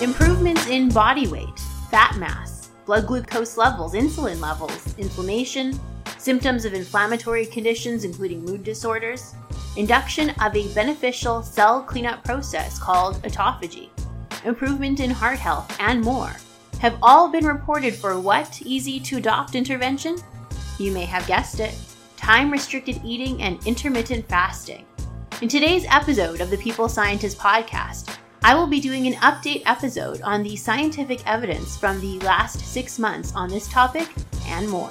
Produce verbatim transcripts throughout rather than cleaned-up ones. Improvements in body weight, fat mass, blood glucose levels, insulin levels, inflammation, symptoms of inflammatory conditions including mood disorders, induction of a beneficial cell cleanup process called autophagy, improvement in heart health, and more have all been reported for what easy-to-adopt intervention? You may have guessed it, time-restricted eating and intermittent fasting. In today's episode of the People Scientist podcast, I will be doing an update episode on the scientific evidence from the last six months on this topic and more.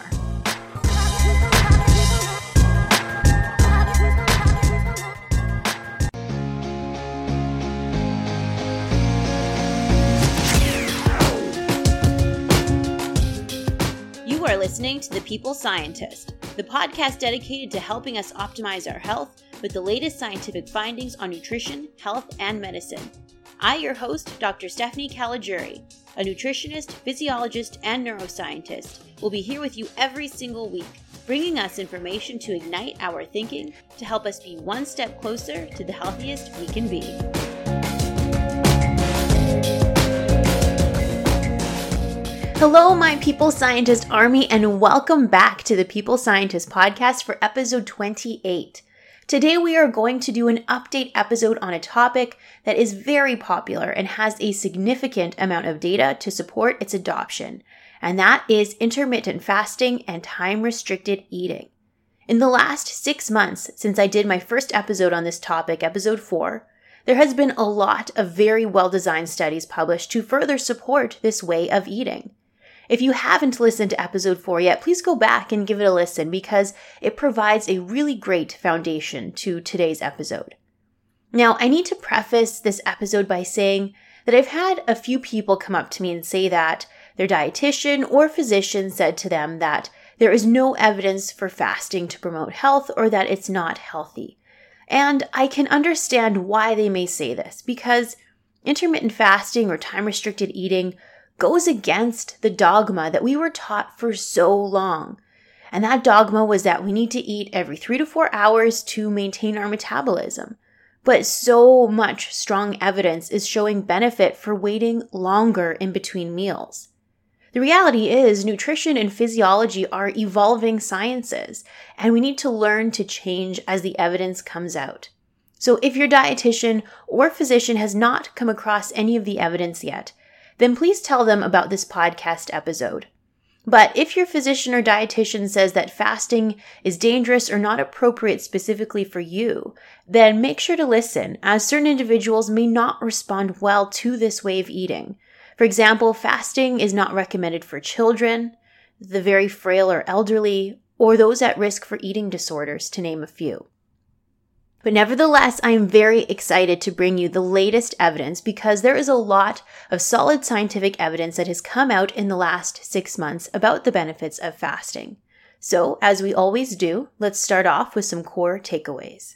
You are listening to The People Scientist, the podcast dedicated to helping us optimize our health with the latest scientific findings on nutrition, health, and medicine. I, your host, Doctor Stephanie Caligiuri, a nutritionist, physiologist, and neuroscientist, will be here with you every single week, bringing us information to ignite our thinking to help us be one step closer to the healthiest we can be. Hello, my People Scientist Army, and welcome back to the People Scientist Podcast for episode twenty-eight. Today, we are going to do an update episode on a topic that is very popular and has a significant amount of data to support its adoption, and that is intermittent fasting and time-restricted eating. In the last six months since I did my first episode on this topic, episode four, there has been a lot of very well-designed studies published to further support this way of eating. If you haven't listened to episode four yet, please go back and give it a listen because it provides a really great foundation to today's episode. Now, I need to preface this episode by saying that I've had a few people come up to me and say that their dietitian or physician said to them that there is no evidence for fasting to promote health or that it's not healthy. And I can understand why they may say this because intermittent fasting or time-restricted eating goes against the dogma that we were taught for so long. And that dogma was that we need to eat every three to four hours to maintain our metabolism. But so much strong evidence is showing benefit for waiting longer in between meals. The reality is nutrition and physiology are evolving sciences, and we need to learn to change as the evidence comes out. So if your dietitian or physician has not come across any of the evidence yet, then please tell them about this podcast episode. But if your physician or dietitian says that fasting is dangerous or not appropriate specifically for you, then make sure to listen, as certain individuals may not respond well to this way of eating. For example, fasting is not recommended for children, the very frail or elderly, or those at risk for eating disorders, to name a few. But nevertheless, I am very excited to bring you the latest evidence because there is a lot of solid scientific evidence that has come out in the last six months about the benefits of fasting. So, as we always do, let's start off with some core takeaways.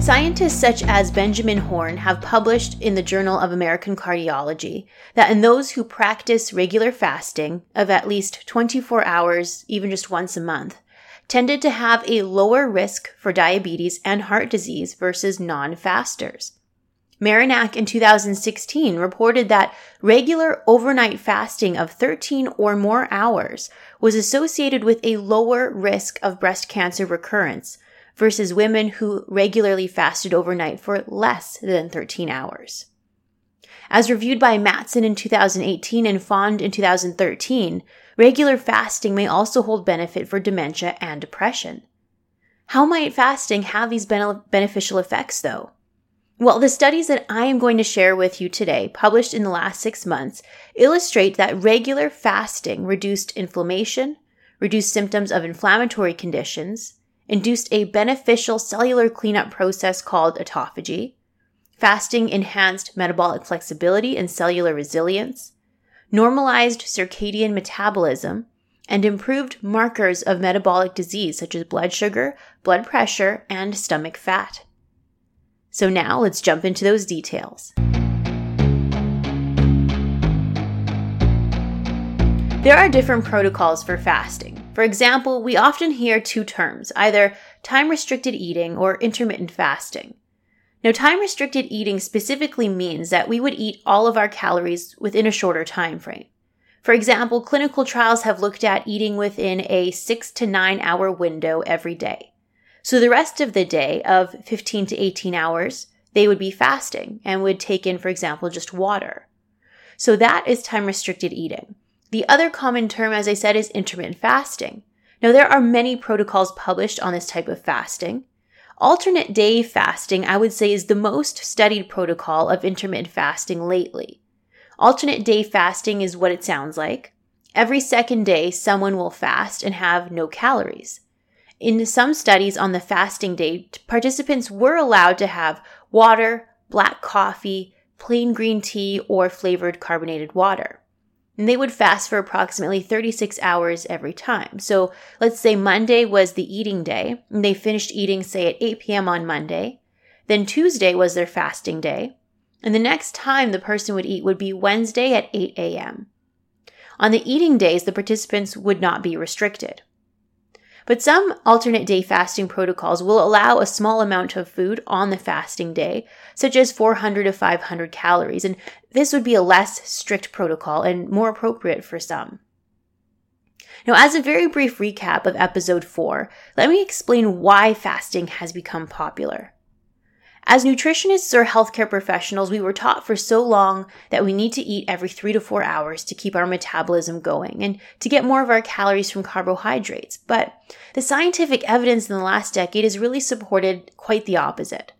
Scientists such as Benjamin Horn have published in the Journal of American Cardiology that in those who practice regular fasting of at least twenty-four hours, even just once a month, tended to have a lower risk for diabetes and heart disease versus non-fasters. Marinac in two thousand sixteen reported that regular overnight fasting of thirteen or more hours was associated with a lower risk of breast cancer recurrence versus women who regularly fasted overnight for less than thirteen hours. As reviewed by Matson in two thousand eighteen and Fond in two thousand thirteen, regular fasting may also hold benefit for dementia and depression. How might fasting have these ben- beneficial effects, though? Well, the studies that I am going to share with you today, published in the last six months, illustrate that regular fasting reduced inflammation, reduced symptoms of inflammatory conditions, induced a beneficial cellular cleanup process called autophagy, fasting enhanced metabolic flexibility and cellular resilience, normalized circadian metabolism, and improved markers of metabolic disease such as blood sugar, blood pressure, and stomach fat. So now let's jump into those details. There are different protocols for fasting. For example, we often hear two terms, either time-restricted eating, or intermittent fasting. Now, time-restricted eating specifically means that we would eat all of our calories within a shorter time frame. For example, clinical trials have looked at eating within a six to nine hour window every day. So the rest of the day of fifteen to eighteen hours, they would be fasting and would take in, for example, just water. So that is time-restricted eating. The other common term, as I said, is intermittent fasting. Now, there are many protocols published on this type of fasting. Alternate day fasting, I would say, is the most studied protocol of intermittent fasting lately. Alternate day fasting is what it sounds like. Every second day, someone will fast and have no calories. In some studies on the fasting day, participants were allowed to have water, black coffee, plain green tea, or flavored carbonated water. And they would fast for approximately thirty-six hours every time. So let's say Monday was the eating day, and they finished eating, say, at eight p.m. on Monday. Then Tuesday was their fasting day. And the next time the person would eat would be Wednesday at eight a.m. On the eating days, the participants would not be restricted. But some alternate day fasting protocols will allow a small amount of food on the fasting day, such as four hundred to five hundred calories, and this would be a less strict protocol and more appropriate for some. Now, as a very brief recap of episode four, let me explain why fasting has become popular. As nutritionists or healthcare professionals, we were taught for so long that we need to eat every three to four hours to keep our metabolism going and to get more of our calories from carbohydrates. But the scientific evidence in the last decade has really supported quite the opposite.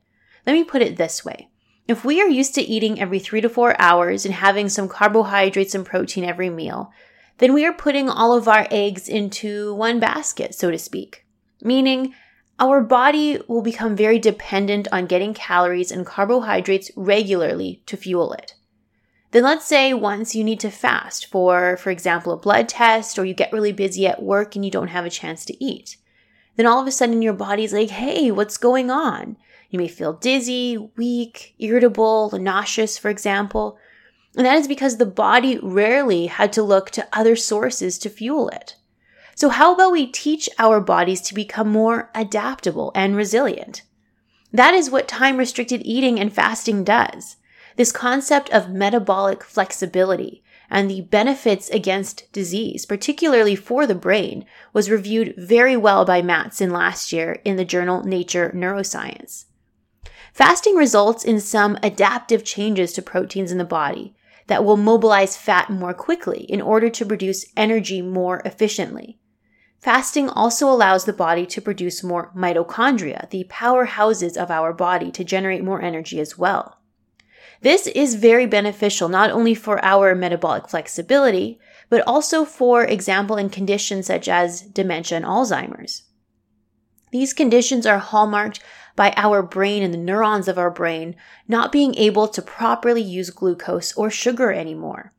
Let me put it this way. If we are used to eating every three to four hours and having some carbohydrates and protein every meal, then we are putting all of our eggs into one basket, so to speak, meaning our body will become very dependent on getting calories and carbohydrates regularly to fuel it. Then let's say once you need to fast for, for example, a blood test, or you get really busy at work and you don't have a chance to eat. Then all of a sudden your body's like, hey, what's going on? You may feel dizzy, weak, irritable, nauseous, for example. And that is because the body rarely had to look to other sources to fuel it. So how about we teach our bodies to become more adaptable and resilient? That is what time-restricted eating and fasting does. This concept of metabolic flexibility and the benefits against disease, particularly for the brain, was reviewed very well by Matson last year in the journal Nature Neuroscience. Fasting results in some adaptive changes to proteins in the body that will mobilize fat more quickly in order to produce energy more efficiently. Fasting also allows the body to produce more mitochondria, the powerhouses of our body, to generate more energy as well. This is very beneficial not only for our metabolic flexibility, but also, for example, in conditions such as dementia and Alzheimer's. These conditions are hallmarked by our brain and the neurons of our brain not being able to properly use glucose or sugar anymore,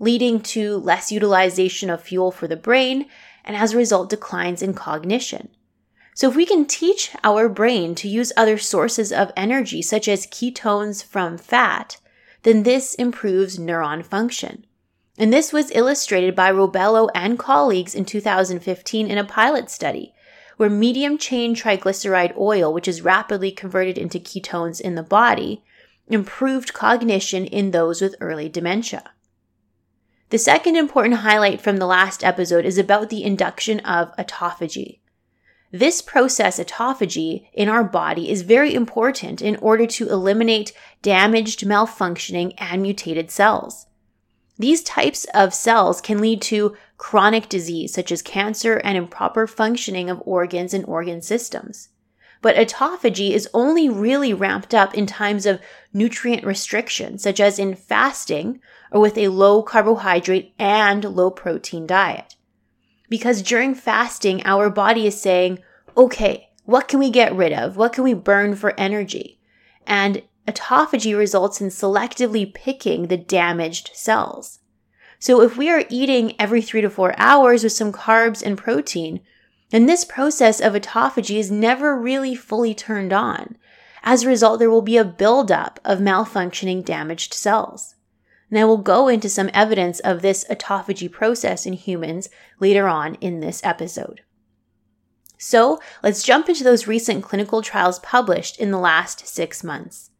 leading to less utilization of fuel for the brain, and as a result, declines in cognition. So if we can teach our brain to use other sources of energy, such as ketones from fat, then this improves neuron function. And this was illustrated by Robello and colleagues in two thousand fifteen in a pilot study, where medium-chain triglyceride oil, which is rapidly converted into ketones in the body, improved cognition in those with early dementia. The second important highlight from the last episode is about the induction of autophagy. This process, autophagy, in our body is very important in order to eliminate damaged, malfunctioning, and mutated cells. These types of cells can lead to chronic disease, such as cancer and improper functioning of organs and organ systems. But autophagy is only really ramped up in times of nutrient restriction, such as in fasting or with a low carbohydrate and low protein diet. Because during fasting, our body is saying, okay, what can we get rid of? What can we burn for energy? And autophagy results in selectively picking the damaged cells. So if we are eating every three to four hours with some carbs and protein, and this process of autophagy is never really fully turned on. As a result, there will be a buildup of malfunctioning damaged cells. And I will go into some evidence of this autophagy process in humans later on in this episode. So let's jump into those recent clinical trials published in the last six months.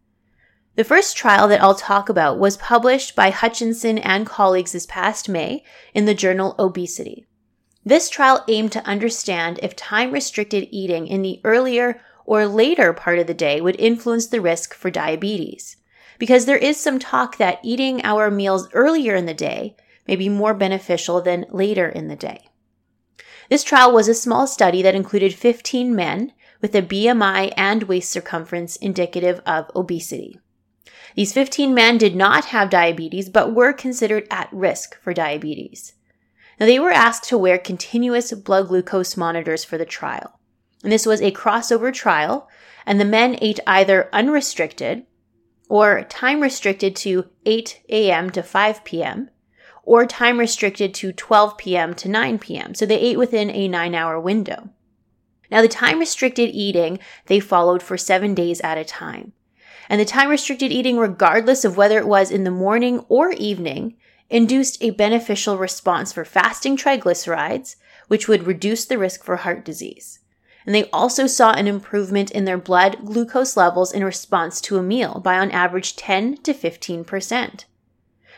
The first trial that I'll talk about was published by Hutchinson and colleagues this past May in the journal Obesity. This trial aimed to understand if time-restricted eating in the earlier or later part of the day would influence the risk for diabetes, because there is some talk that eating our meals earlier in the day may be more beneficial than later in the day. This trial was a small study that included fifteen men with a B M I and waist circumference indicative of obesity. These fifteen men did not have diabetes, but were considered at risk for diabetes. Now, they were asked to wear continuous blood glucose monitors for the trial. And this was a crossover trial, and the men ate either unrestricted or time restricted to eight a.m. to five p.m., or time restricted to twelve p.m. to nine p.m. So they ate within a nine-hour window. Now, the time-restricted eating they followed for seven days at a time. And the time-restricted eating, regardless of whether it was in the morning or evening, induced a beneficial response for fasting triglycerides, which would reduce the risk for heart disease. And they also saw an improvement in their blood glucose levels in response to a meal by on average ten to fifteen percent.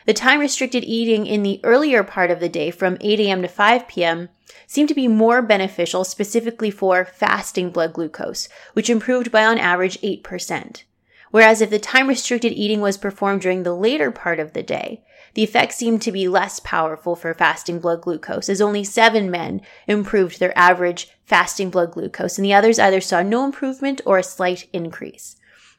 The time-restricted eating in the earlier part of the day from eight a.m. to five p.m. seemed to be more beneficial specifically for fasting blood glucose, which improved by on average eight percent. Whereas if the time-restricted eating was performed during the later part of the day, the effect seemed to be less powerful for fasting blood glucose, as only seven men improved their average fasting blood glucose, and the others either saw no improvement or a slight increase.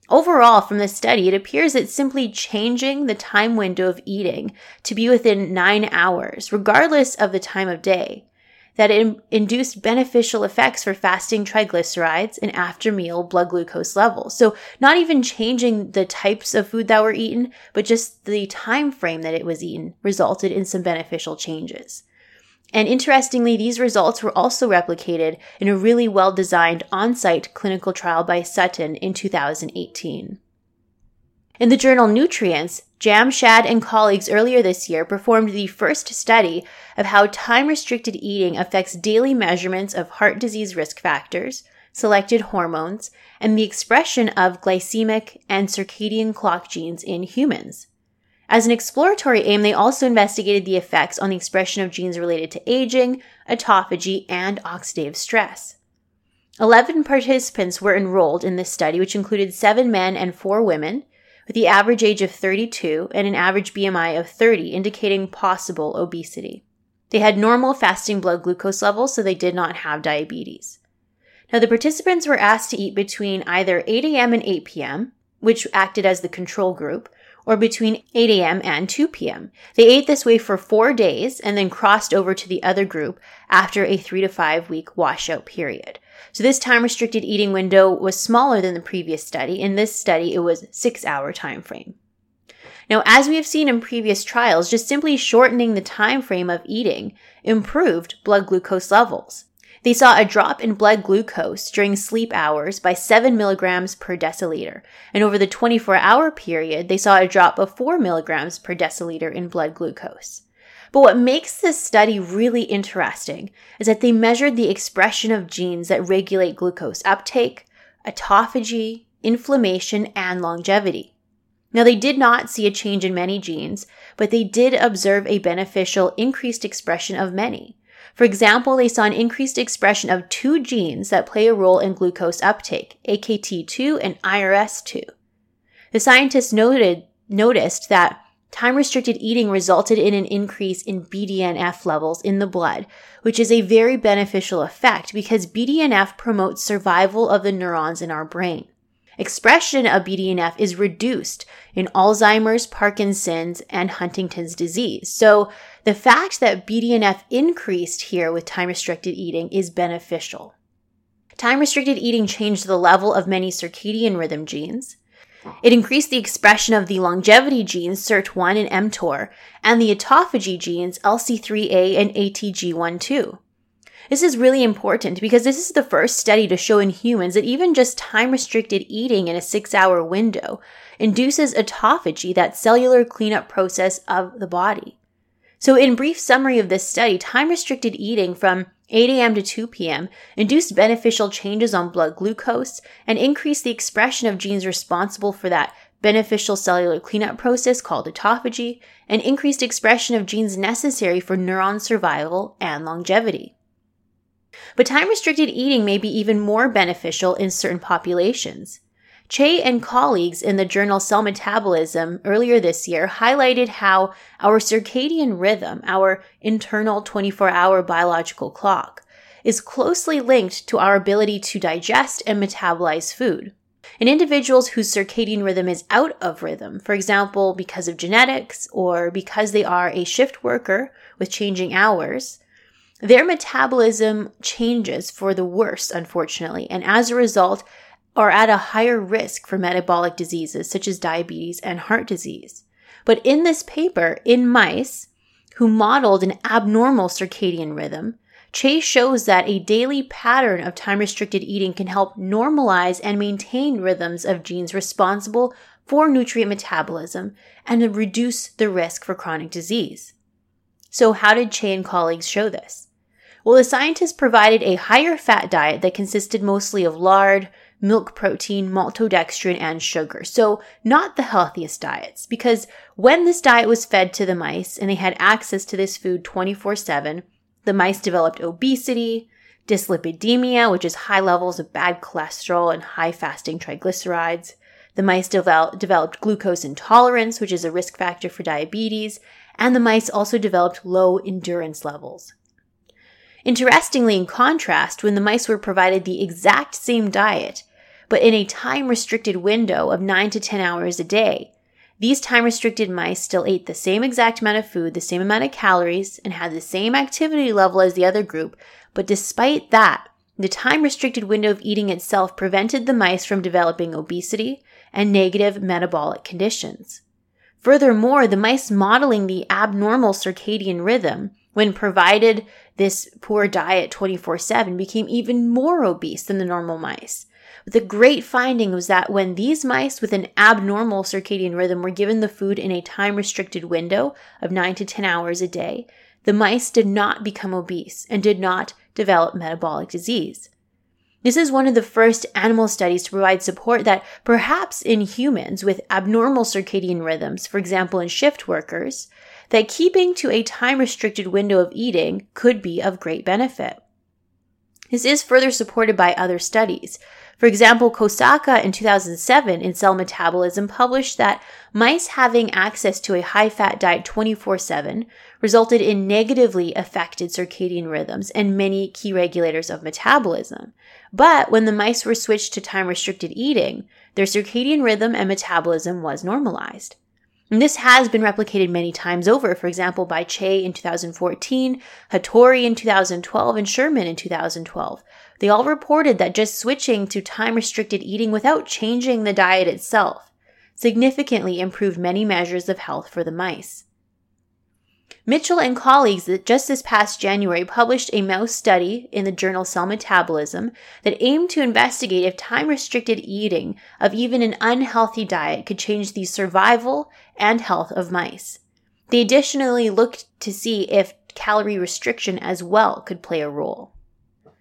Overall, from this study, it appears that simply changing the time window of eating to be within nine hours, regardless of the time of day, that it induced beneficial effects for fasting triglycerides and after-meal blood glucose levels. So not even changing the types of food that were eaten, but just the time frame that it was eaten resulted in some beneficial changes. And interestingly, these results were also replicated in a really well-designed on-site clinical trial by Sutton in two thousand eighteen. In the journal Nutrients, Jamshad and colleagues earlier this year performed the first study of how time-restricted eating affects daily measurements of heart disease risk factors, selected hormones, and the expression of glycemic and circadian clock genes in humans. As an exploratory aim, they also investigated the effects on the expression of genes related to aging, autophagy, and oxidative stress. Eleven participants were enrolled in this study, which included seven men and four women, with the average age of thirty-two and an average B M I of thirty, indicating possible obesity. They had normal fasting blood glucose levels, so they did not have diabetes. Now, the participants were asked to eat between either eight a.m. and eight p.m., which acted as the control group, or between eight a.m. and two p.m. They ate this way for four days and then crossed over to the other group after a three to five week washout period. So this time-restricted eating window was smaller than the previous study. In this study, it was six-hour time frame. Now, as we have seen in previous trials, just simply shortening the time frame of eating improved blood glucose levels. They saw a drop in blood glucose during sleep hours by seven milligrams per deciliter. And over the twenty-four hour period, they saw a drop of four milligrams per deciliter in blood glucose. But what makes this study really interesting is that they measured the expression of genes that regulate glucose uptake, autophagy, inflammation, and longevity. Now, they did not see a change in many genes, but they did observe a beneficial increased expression of many. For example, they saw an increased expression of two genes that play a role in glucose uptake, A K T two and I R S two. The scientists noted, noticed that time-restricted eating resulted in an increase in B D N F levels in the blood, which is a very beneficial effect because B D N F promotes survival of the neurons in our brain. Expression of B D N F is reduced in Alzheimer's, Parkinson's, and Huntington's disease. So the fact that B D N F increased here with time-restricted eating is beneficial. Time-restricted eating changed the level of many circadian rhythm genes. It increased the expression of the longevity genes S I R T one and mTOR, and the autophagy genes L C three A and A T G one two. This is really important because this is the first study to show in humans that even just time-restricted eating in a six-hour window induces autophagy, that cellular cleanup process of the body. So in brief summary of this study, time-restricted eating from eight a.m. to two p.m. induced beneficial changes on blood glucose and increased the expression of genes responsible for that beneficial cellular cleanup process called autophagy, and increased expression of genes necessary for neuron survival and longevity. But time-restricted eating may be even more beneficial in certain populations. Chaix and colleagues in the journal Cell Metabolism earlier this year highlighted how our circadian rhythm, our internal twenty-four hour biological clock, is closely linked to our ability to digest and metabolize food. In individuals whose circadian rhythm is out of rhythm, for example, because of genetics or because they are a shift worker with changing hours, their metabolism changes for the worse, unfortunately, and as a result, are at a higher risk for metabolic diseases such as diabetes and heart disease. But in this paper, in mice who modeled an abnormal circadian rhythm, Chaix shows that a daily pattern of time-restricted eating can help normalize and maintain rhythms of genes responsible for nutrient metabolism and reduce the risk for chronic disease. So how did Chaix and colleagues show this? Well, the scientists provided a higher fat diet that consisted mostly of lard, milk protein, maltodextrin, and sugar. So not the healthiest diets, because when this diet was fed to the mice and they had access to this food twenty-four seven, the mice developed obesity, dyslipidemia, which is high levels of bad cholesterol and high fasting triglycerides. The mice devel- developed glucose intolerance, which is a risk factor for diabetes, and the mice also developed low endurance levels. Interestingly, in contrast, when the mice were provided the exact same diet, but in a time-restricted window of nine to ten hours a day, these time-restricted mice still ate the same exact amount of food, the same amount of calories, and had the same activity level as the other group, but despite that, the time-restricted window of eating itself prevented the mice from developing obesity and negative metabolic conditions. Furthermore, the mice modeling the abnormal circadian rhythm, when provided this poor diet twenty-four seven, became even more obese than the normal mice. But the great finding was that when these mice with an abnormal circadian rhythm were given the food in a time-restricted window of nine to ten hours a day, the mice did not become obese and did not develop metabolic disease. This is one of the first animal studies to provide support that perhaps in humans with abnormal circadian rhythms, for example in shift workers, that keeping to a time-restricted window of eating could be of great benefit. This is further supported by other studies. For example, Kosaka in two thousand seven in Cell Metabolism published that mice having access to a high-fat diet twenty-four seven resulted in negatively affected circadian rhythms and many key regulators of metabolism. But when the mice were switched to time-restricted eating, their circadian rhythm and metabolism was normalized. And this has been replicated many times over, for example, by Chaix in two thousand fourteen, Hattori in two thousand twelve, and Sherman in two thousand twelve. They all reported that just switching to time-restricted eating without changing the diet itself significantly improved many measures of health for the mice. Mitchell and colleagues just this past January published a mouse study in the journal Cell Metabolism that aimed to investigate if time-restricted eating of even an unhealthy diet could change the survival and health of mice. They additionally looked to see if calorie restriction as well could play a role.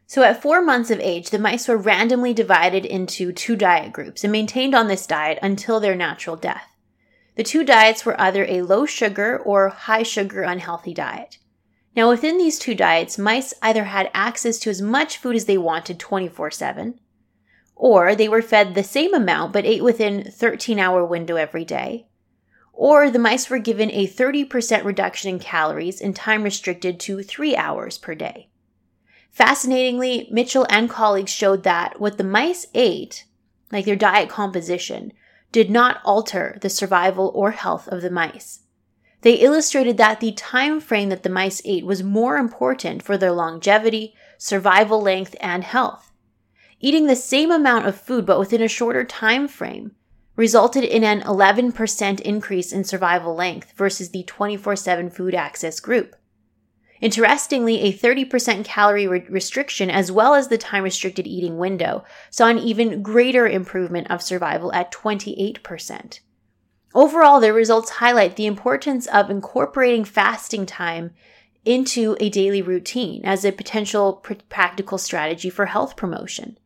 So at four months of age, the mice were randomly divided into two diet groups and maintained on this diet until their natural death. The two diets were either a low-sugar or high-sugar unhealthy diet. Now, within these two diets, mice either had access to as much food as they wanted twenty-four seven, or they were fed the same amount but ate within a thirteen-hour window every day, or the mice were given a thirty percent reduction in calories and time restricted to three hours per day. Fascinatingly, Mitchell and colleagues showed that what the mice ate, like their diet composition, did not alter the survival or health of the mice. They illustrated that the time frame that the mice ate was more important for their longevity, survival length, and health. Eating the same amount of food but within a shorter time frame resulted in an eleven percent increase in survival length versus the twenty-four seven food access group. Interestingly, a thirty percent calorie re- restriction as well as the time-restricted eating window saw an even greater improvement of survival at twenty-eight percent. Overall, their results highlight the importance of incorporating fasting time into a daily routine as a potential pr- practical strategy for health promotion.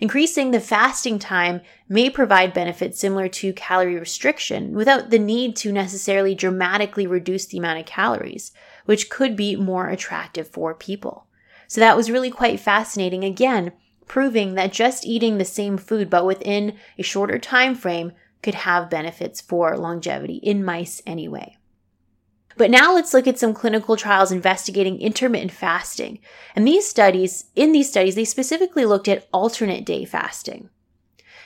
Increasing the fasting time may provide benefits similar to calorie restriction without the need to necessarily dramatically reduce the amount of calories, which could be more attractive for people. So that was really quite fascinating, again, proving that just eating the same food but within a shorter time frame could have benefits for longevity, in mice anyway. But now let's look at some clinical trials investigating intermittent fasting. And these studies, in these studies, they specifically looked at alternate day fasting.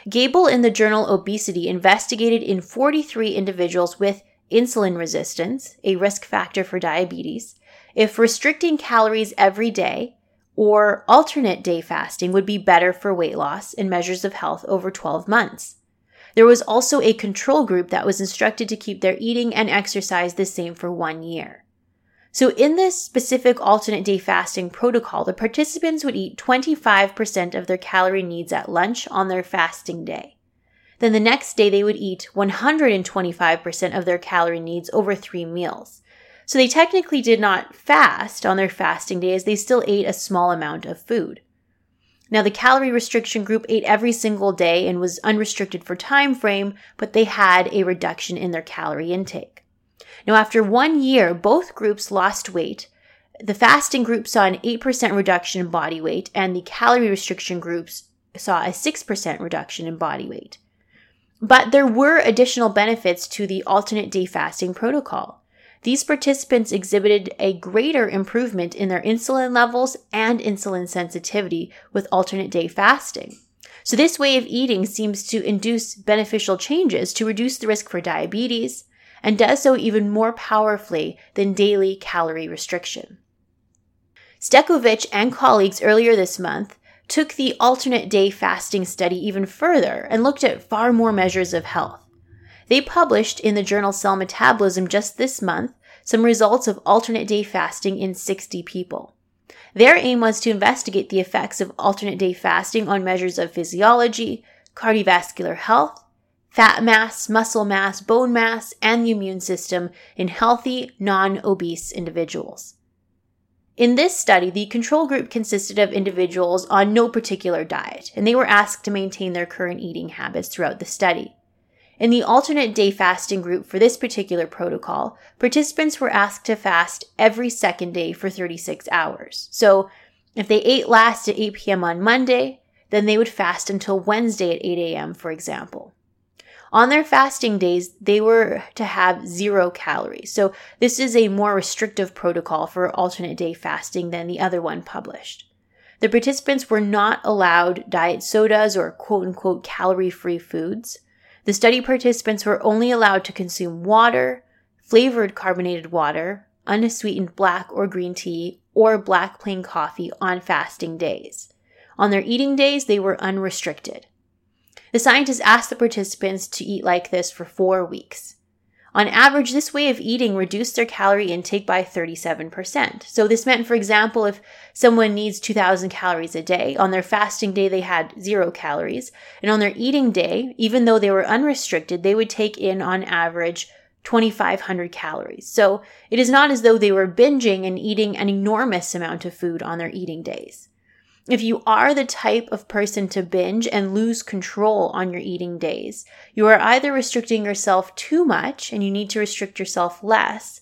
Gable in the journal Obesity investigated in forty-three individuals with insulin resistance, a risk factor for diabetes, if restricting calories every day or alternate day fasting would be better for weight loss and measures of health over twelve months. There was also a control group that was instructed to keep their eating and exercise the same for one year. So in this specific alternate day fasting protocol, the participants would eat twenty-five percent of their calorie needs at lunch on their fasting day. Then the next day they would eat one hundred twenty-five percent of their calorie needs over three meals. So they technically did not fast on their fasting days, they still ate a small amount of food. Now, the calorie restriction group ate every single day and was unrestricted for time frame, but they had a reduction in their calorie intake. Now, after one year, both groups lost weight. The fasting group saw an eight percent reduction in body weight, and the calorie restriction groups saw a six percent reduction in body weight. But there were additional benefits to the alternate day fasting protocol. These participants exhibited a greater improvement in their insulin levels and insulin sensitivity with alternate day fasting. So this way of eating seems to induce beneficial changes to reduce the risk for diabetes and does so even more powerfully than daily calorie restriction. Stekovic and colleagues earlier this month took the alternate day fasting study even further and looked at far more measures of health. They published in the journal Cell Metabolism just this month some results of alternate day fasting in sixty people. Their aim was to investigate the effects of alternate day fasting on measures of physiology, cardiovascular health, fat mass, muscle mass, bone mass, and the immune system in healthy, non-obese individuals. In this study, the control group consisted of individuals on no particular diet, and they were asked to maintain their current eating habits throughout the study. In the alternate day fasting group for this particular protocol, participants were asked to fast every second day for thirty-six hours. So if they ate last at eight p.m. on Monday, then they would fast until Wednesday at eight a.m., for example. On their fasting days, they were to have zero calories. So this is a more restrictive protocol for alternate day fasting than the other one published. The participants were not allowed diet sodas or quote-unquote calorie-free foods. The study participants were only allowed to consume water, flavored carbonated water, unsweetened black or green tea, or black plain coffee on fasting days. On their eating days, they were unrestricted. The scientists asked the participants to eat like this for four weeks. On average, this way of eating reduced their calorie intake by thirty-seven percent. So this meant, for example, if someone needs two thousand calories a day, on their fasting day they had zero calories, and on their eating day, even though they were unrestricted, they would take in on average twenty-five hundred calories. So it is not as though they were binging and eating an enormous amount of food on their eating days. If you are the type of person to binge and lose control on your eating days, you are either restricting yourself too much and you need to restrict yourself less,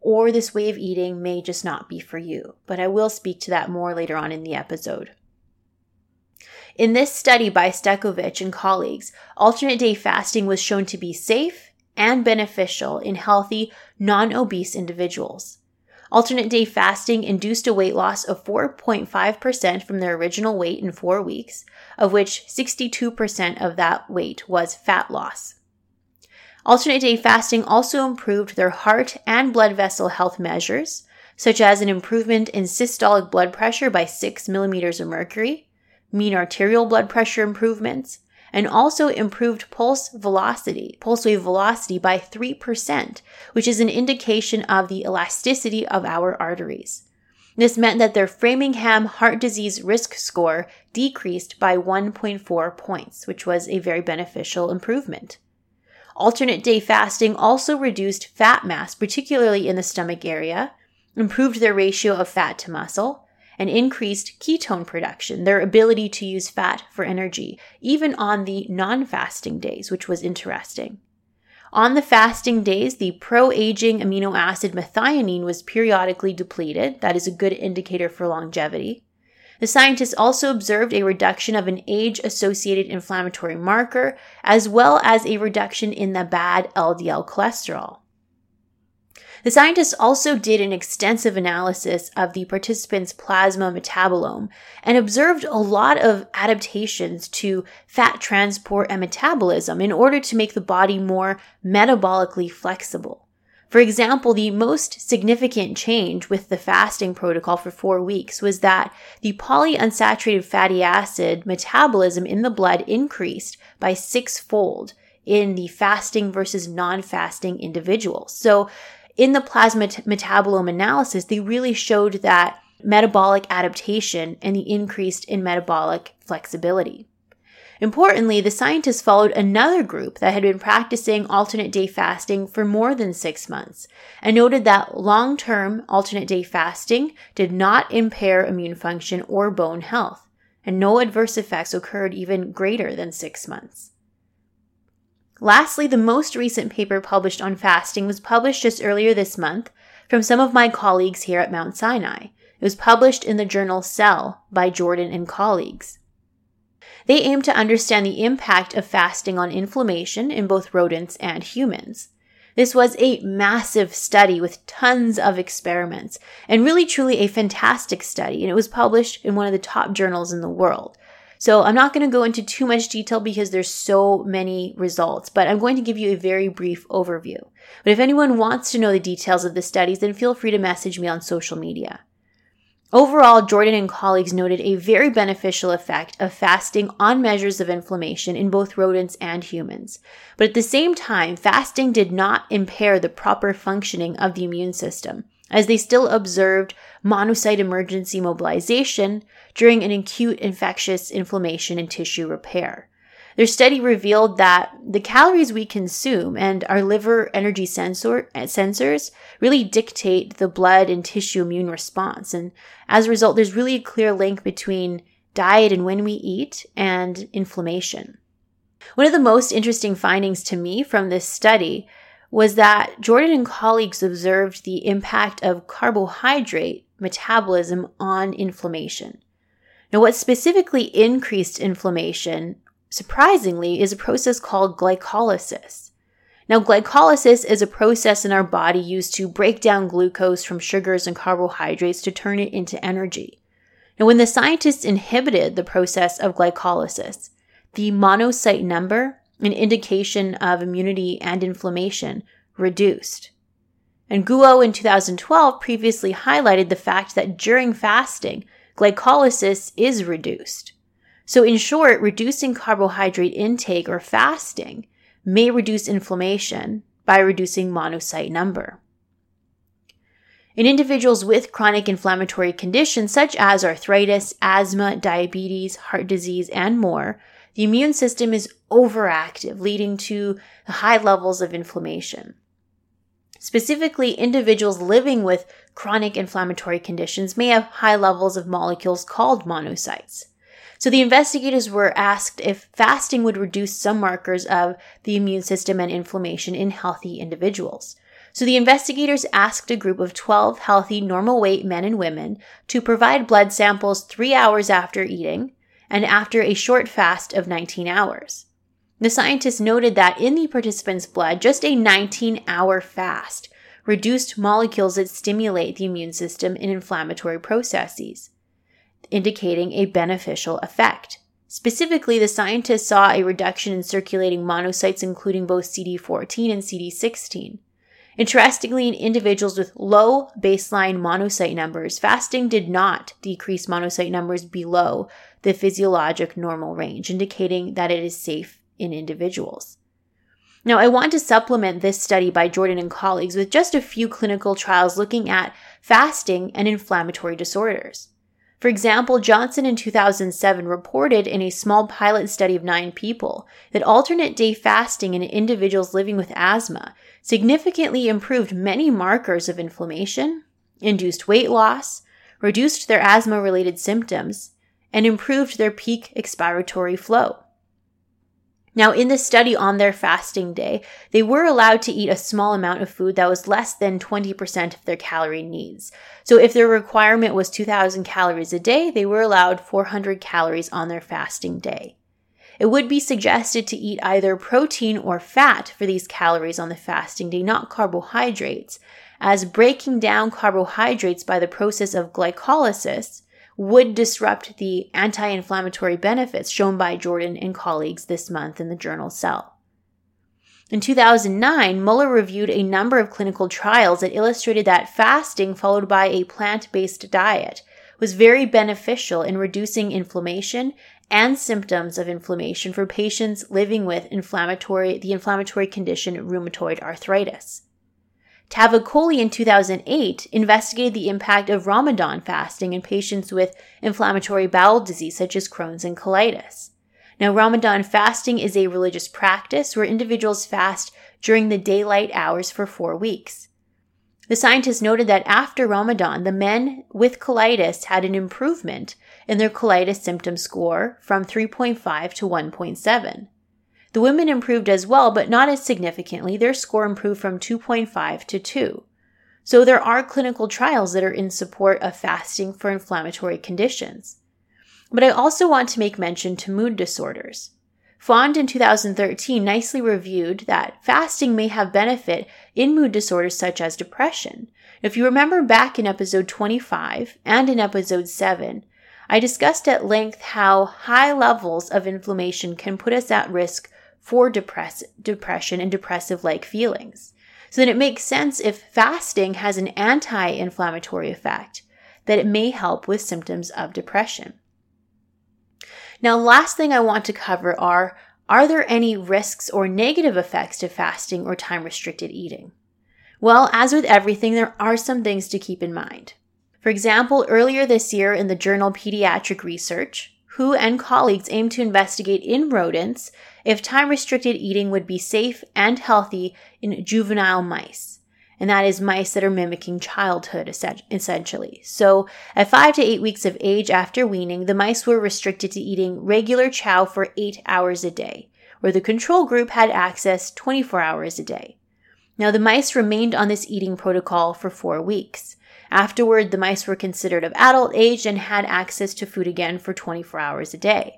or this way of eating may just not be for you. But I will speak to that more later on in the episode. In this study by Stekovic and colleagues, alternate day fasting was shown to be safe and beneficial in healthy, non-obese individuals. Alternate day fasting induced a weight loss of four point five percent from their original weight in four weeks, of which sixty-two percent of that weight was fat loss. Alternate day fasting also improved their heart and blood vessel health measures, such as an improvement in systolic blood pressure by six millimeters of mercury, mean arterial blood pressure improvements, and also improved pulse velocity, pulse wave velocity by three percent, which is an indication of the elasticity of our arteries. This meant that their Framingham heart disease risk score decreased by one point four points, which was a very beneficial improvement. Alternate day fasting also reduced fat mass, particularly in the stomach area, improved their ratio of fat to muscle, and increased ketone production, their ability to use fat for energy, even on the non-fasting days, which was interesting. On the fasting days, the pro-aging amino acid methionine was periodically depleted. That is a good indicator for longevity. The scientists also observed a reduction of an age-associated inflammatory marker, as well as a reduction in the bad L D L cholesterol. The scientists also did an extensive analysis of the participants' plasma metabolome and observed a lot of adaptations to fat transport and metabolism in order to make the body more metabolically flexible. For example, the most significant change with the fasting protocol for four weeks was that the polyunsaturated fatty acid metabolism in the blood increased by sixfold in the fasting versus non-fasting individuals. So, in the plasma metabolome analysis, they really showed that metabolic adaptation and the increase in metabolic flexibility. Importantly, the scientists followed another group that had been practicing alternate day fasting for more than six months and noted that long-term alternate day fasting did not impair immune function or bone health, and no adverse effects occurred even greater than six months. Lastly, the most recent paper published on fasting was published just earlier this month from some of my colleagues here at Mount Sinai. It was published in the journal Cell by Jordan and colleagues. They aim to understand the impact of fasting on inflammation in both rodents and humans. This was a massive study with tons of experiments and really truly a fantastic study, and it was published in one of the top journals in the world. So I'm not going to go into too much detail because there's so many results, but I'm going to give you a very brief overview. But if anyone wants to know the details of the studies, then feel free to message me on social media. Overall, Jordan and colleagues noted a very beneficial effect of fasting on measures of inflammation in both rodents and humans. But at the same time, fasting did not impair the proper functioning of the immune system, as they still observed monocyte emergency mobilization during an acute infectious inflammation and tissue repair. Their study revealed that the calories we consume and our liver energy sensor, sensors really dictate the blood and tissue immune response. And as a result, there's really a clear link between diet and when we eat and inflammation. One of the most interesting findings to me from this study was that Jordan and colleagues observed the impact of carbohydrate metabolism on inflammation. Now, what specifically increased inflammation, surprisingly, is a process called glycolysis. Now, glycolysis is a process in our body used to break down glucose from sugars and carbohydrates to turn it into energy. Now, when the scientists inhibited the process of glycolysis, the monocyte number, an indication of immunity and inflammation, reduced. And Guo in two thousand twelve previously highlighted the fact that during fasting, glycolysis is reduced. So in short, reducing carbohydrate intake or fasting may reduce inflammation by reducing monocyte number. In individuals with chronic inflammatory conditions such as arthritis, asthma, diabetes, heart disease, and more, the immune system is overactive, leading to high levels of inflammation. Specifically, individuals living with chronic inflammatory conditions may have high levels of molecules called monocytes. So the investigators were asked if fasting would reduce some markers of the immune system and inflammation in healthy individuals. So the investigators asked a group of twelve healthy, normal weight men and women to provide blood samples three hours after eating, and after a short fast of nineteen hours. The scientists noted that in the participants' blood, just a nineteen-hour fast reduced molecules that stimulate the immune system in inflammatory processes, indicating a beneficial effect. Specifically, the scientists saw a reduction in circulating monocytes, including both C D fourteen and C D sixteen. Interestingly, in individuals with low baseline monocyte numbers, fasting did not decrease monocyte numbers below the physiologic normal range, indicating that it is safe in individuals. Now, I want to supplement this study by Jordan and colleagues with just a few clinical trials looking at fasting and inflammatory disorders. For example, Johnson in two thousand seven reported in a small pilot study of nine people that alternate day fasting in individuals living with asthma significantly improved many markers of inflammation induced weight loss, reduced their asthma-related symptoms, and improved their peak expiratory flow. Now, in this study on their fasting day, they were allowed to eat a small amount of food that was less than twenty percent of their calorie needs. So if their requirement was two thousand calories a day, they were allowed four hundred calories on their fasting day. It would be suggested to eat either protein or fat for these calories on the fasting day, not carbohydrates, as breaking down carbohydrates by the process of glycolysis would disrupt the anti-inflammatory benefits shown by Jordan and colleagues this month in the journal Cell. In two thousand nine, Muller reviewed a number of clinical trials that illustrated that fasting followed by a plant-based diet was very beneficial in reducing inflammation and symptoms of inflammation for patients living with inflammatory, the inflammatory condition rheumatoid arthritis. Tavakoli in two thousand eight investigated the impact of Ramadan fasting in patients with inflammatory bowel disease such as Crohn's and colitis. Now, Ramadan fasting is a religious practice where individuals fast during the daylight hours for four weeks. The scientists noted that after Ramadan, the men with colitis had an improvement in their colitis symptom score from three point five to one point seven. The women improved as well, but not as significantly. Their score improved from two point five to two. So there are clinical trials that are in support of fasting for inflammatory conditions. But I also want to make mention to mood disorders. Fond in two thousand thirteen nicely reviewed that fasting may have benefit in mood disorders such as depression. If you remember back in episode twenty-five and in episode seven, I discussed at length how high levels of inflammation can put us at risk for depress- depression and depressive-like feelings. So then it makes sense if fasting has an anti-inflammatory effect that it may help with symptoms of depression. Now, last thing I want to cover are, are there any risks or negative effects to fasting or time-restricted eating? Well, as with everything, there are some things to keep in mind. For example, earlier this year in the journal Pediatric Research, Hu and colleagues aim to investigate in rodents if time-restricted eating would be safe and healthy in juvenile mice. And that is mice that are mimicking childhood, essentially. So at five to eight weeks of age after weaning, the mice were restricted to eating regular chow for eight hours a day, where the control group had access twenty-four hours a day. Now, the mice remained on this eating protocol for four weeks. Afterward, the mice were considered of adult age and had access to food again for twenty-four hours a day.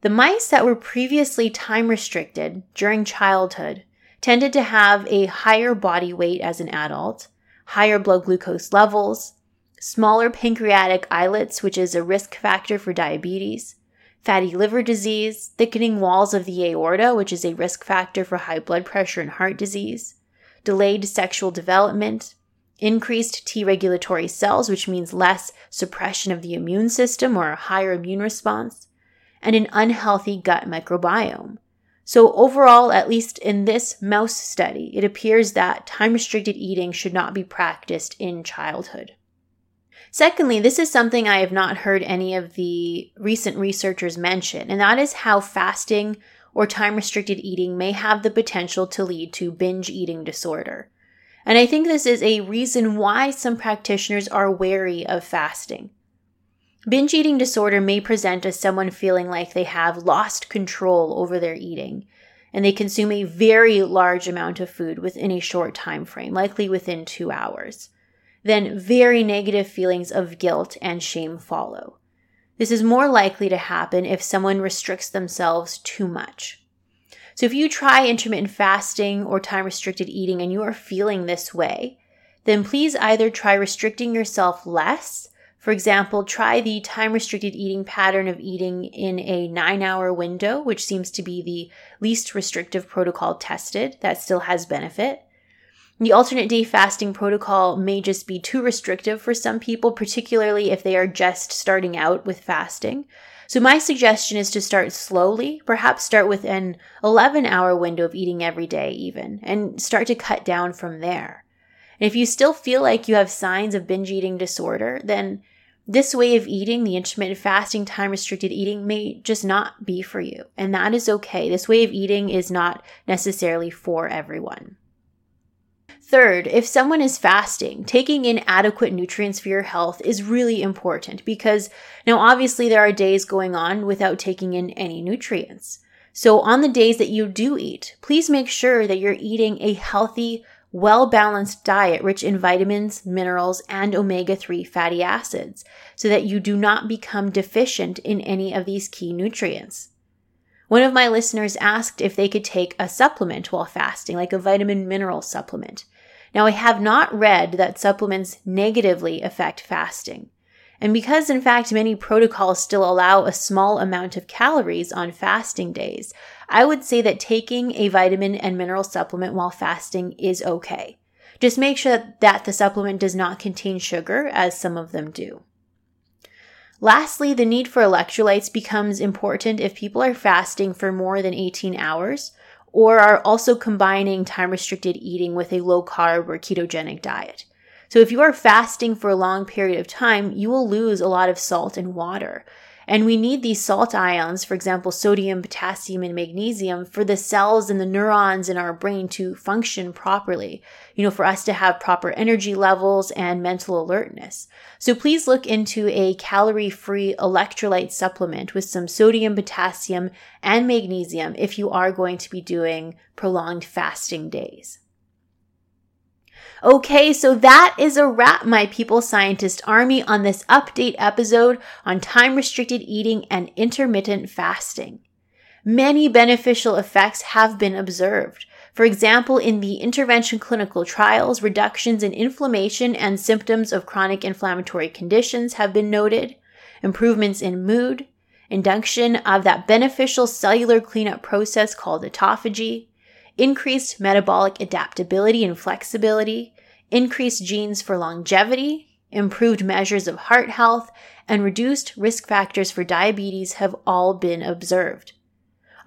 The mice that were previously time-restricted during childhood tended to have a higher body weight as an adult, higher blood glucose levels, smaller pancreatic islets, which is a risk factor for diabetes, fatty liver disease, thickening walls of the aorta, which is a risk factor for high blood pressure and heart disease, delayed sexual development, increased T regulatory cells, which means less suppression of the immune system or a higher immune response, and an unhealthy gut microbiome. So overall, at least in this mouse study, it appears that time-restricted eating should not be practiced in childhood. Secondly, this is something I have not heard any of the recent researchers mention, and that is how fasting or time-restricted eating may have the potential to lead to binge eating disorder. And I think this is a reason why some practitioners are wary of fasting. Binge eating disorder may present as someone feeling like they have lost control over their eating, and they consume a very large amount of food within a short time frame, likely within two hours. Then very negative feelings of guilt and shame follow. This is more likely to happen if someone restricts themselves too much. So if you try intermittent fasting or time-restricted eating and you are feeling this way, then please either try restricting yourself less. For example, try the time-restricted eating pattern of eating in a nine-hour window, which seems to be the least restrictive protocol tested that still has benefit. The alternate day fasting protocol may just be too restrictive for some people, particularly if they are just starting out with fasting. So my suggestion is to start slowly, perhaps start with an eleven-hour window of eating every day even, and start to cut down from there. And if you still feel like you have signs of binge eating disorder, then this way of eating, the intermittent fasting, time-restricted eating, may just not be for you. And that is okay. This way of eating is not necessarily for everyone. Third, if someone is fasting, taking in adequate nutrients for your health is really important because now obviously there are days going on without taking in any nutrients. So on the days that you do eat, please make sure that you're eating a healthy, well-balanced diet rich in vitamins, minerals, and omega three fatty acids so that you do not become deficient in any of these key nutrients. One of my listeners asked if they could take a supplement while fasting, like a vitamin mineral supplement. Now, I have not read that supplements negatively affect fasting. And because, in fact, many protocols still allow a small amount of calories on fasting days, I would say that taking a vitamin and mineral supplement while fasting is okay. Just make sure that the supplement does not contain sugar, as some of them do. Lastly, the need for electrolytes becomes important if people are fasting for more than eighteen hours or are also combining time-restricted eating with a low-carb or ketogenic diet. So if you are fasting for a long period of time, you will lose a lot of salt and water. And we need these salt ions, for example, sodium, potassium, and magnesium, for the cells and the neurons in our brain to function properly, you know, for us to have proper energy levels and mental alertness. So please look into a calorie-free electrolyte supplement with some sodium, potassium, and magnesium if you are going to be doing prolonged fasting days. Okay, so that is a wrap, my People Scientist Army, on this update episode on time-restricted eating and intermittent fasting. Many beneficial effects have been observed. For example, in the intervention clinical trials, reductions in inflammation and symptoms of chronic inflammatory conditions have been noted, improvements in mood, induction of that beneficial cellular cleanup process called autophagy, increased metabolic adaptability and flexibility, increased genes for longevity, improved measures of heart health, and reduced risk factors for diabetes have all been observed.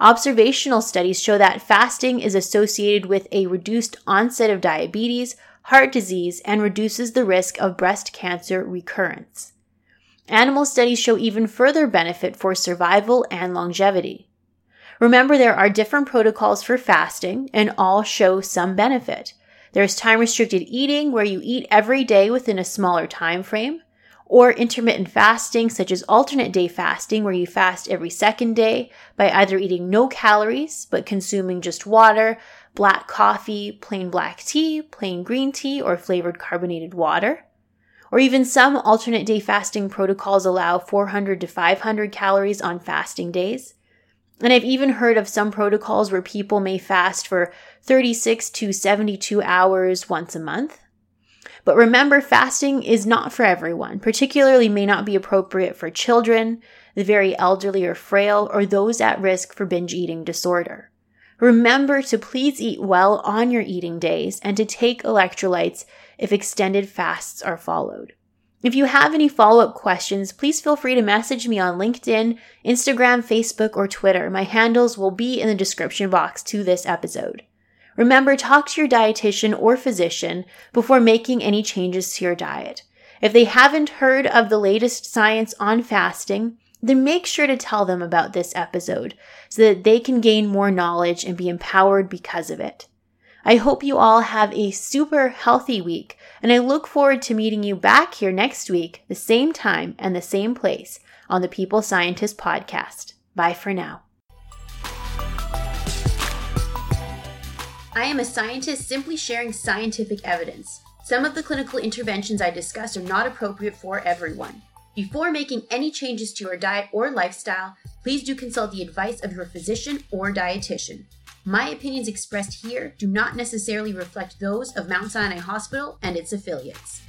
Observational studies show that fasting is associated with a reduced onset of diabetes, heart disease, and reduces the risk of breast cancer recurrence. Animal studies show even further benefit for survival and longevity. Remember, there are different protocols for fasting, and all show some benefit. There's time-restricted eating, where you eat every day within a smaller time frame, or intermittent fasting, such as alternate day fasting, where you fast every second day by either eating no calories, but consuming just water, black coffee, plain black tea, plain green tea, or flavored carbonated water. Or even some alternate day fasting protocols allow four hundred to five hundred calories on fasting days. And I've even heard of some protocols where people may fast for thirty-six to seventy-two hours once a month. But remember, fasting is not for everyone, particularly may not be appropriate for children, the very elderly or frail, or those at risk for binge eating disorder. Remember to please eat well on your eating days and to take electrolytes if extended fasts are followed. If you have any follow-up questions, please feel free to message me on LinkedIn, Instagram, Facebook, or Twitter. My handles will be in the description box to this episode. Remember, talk to your dietitian or physician before making any changes to your diet. If they haven't heard of the latest science on fasting, then make sure to tell them about this episode so that they can gain more knowledge and be empowered because of it. I hope you all have a super healthy week, and I look forward to meeting you back here next week, the same time and the same place on the People Scientist Podcast. Bye for now. I am a scientist simply sharing scientific evidence. Some of the clinical interventions I discuss are not appropriate for everyone. Before making any changes to your diet or lifestyle, please do consult the advice of your physician or dietitian. My opinions expressed here do not necessarily reflect those of Mount Sinai Hospital and its affiliates.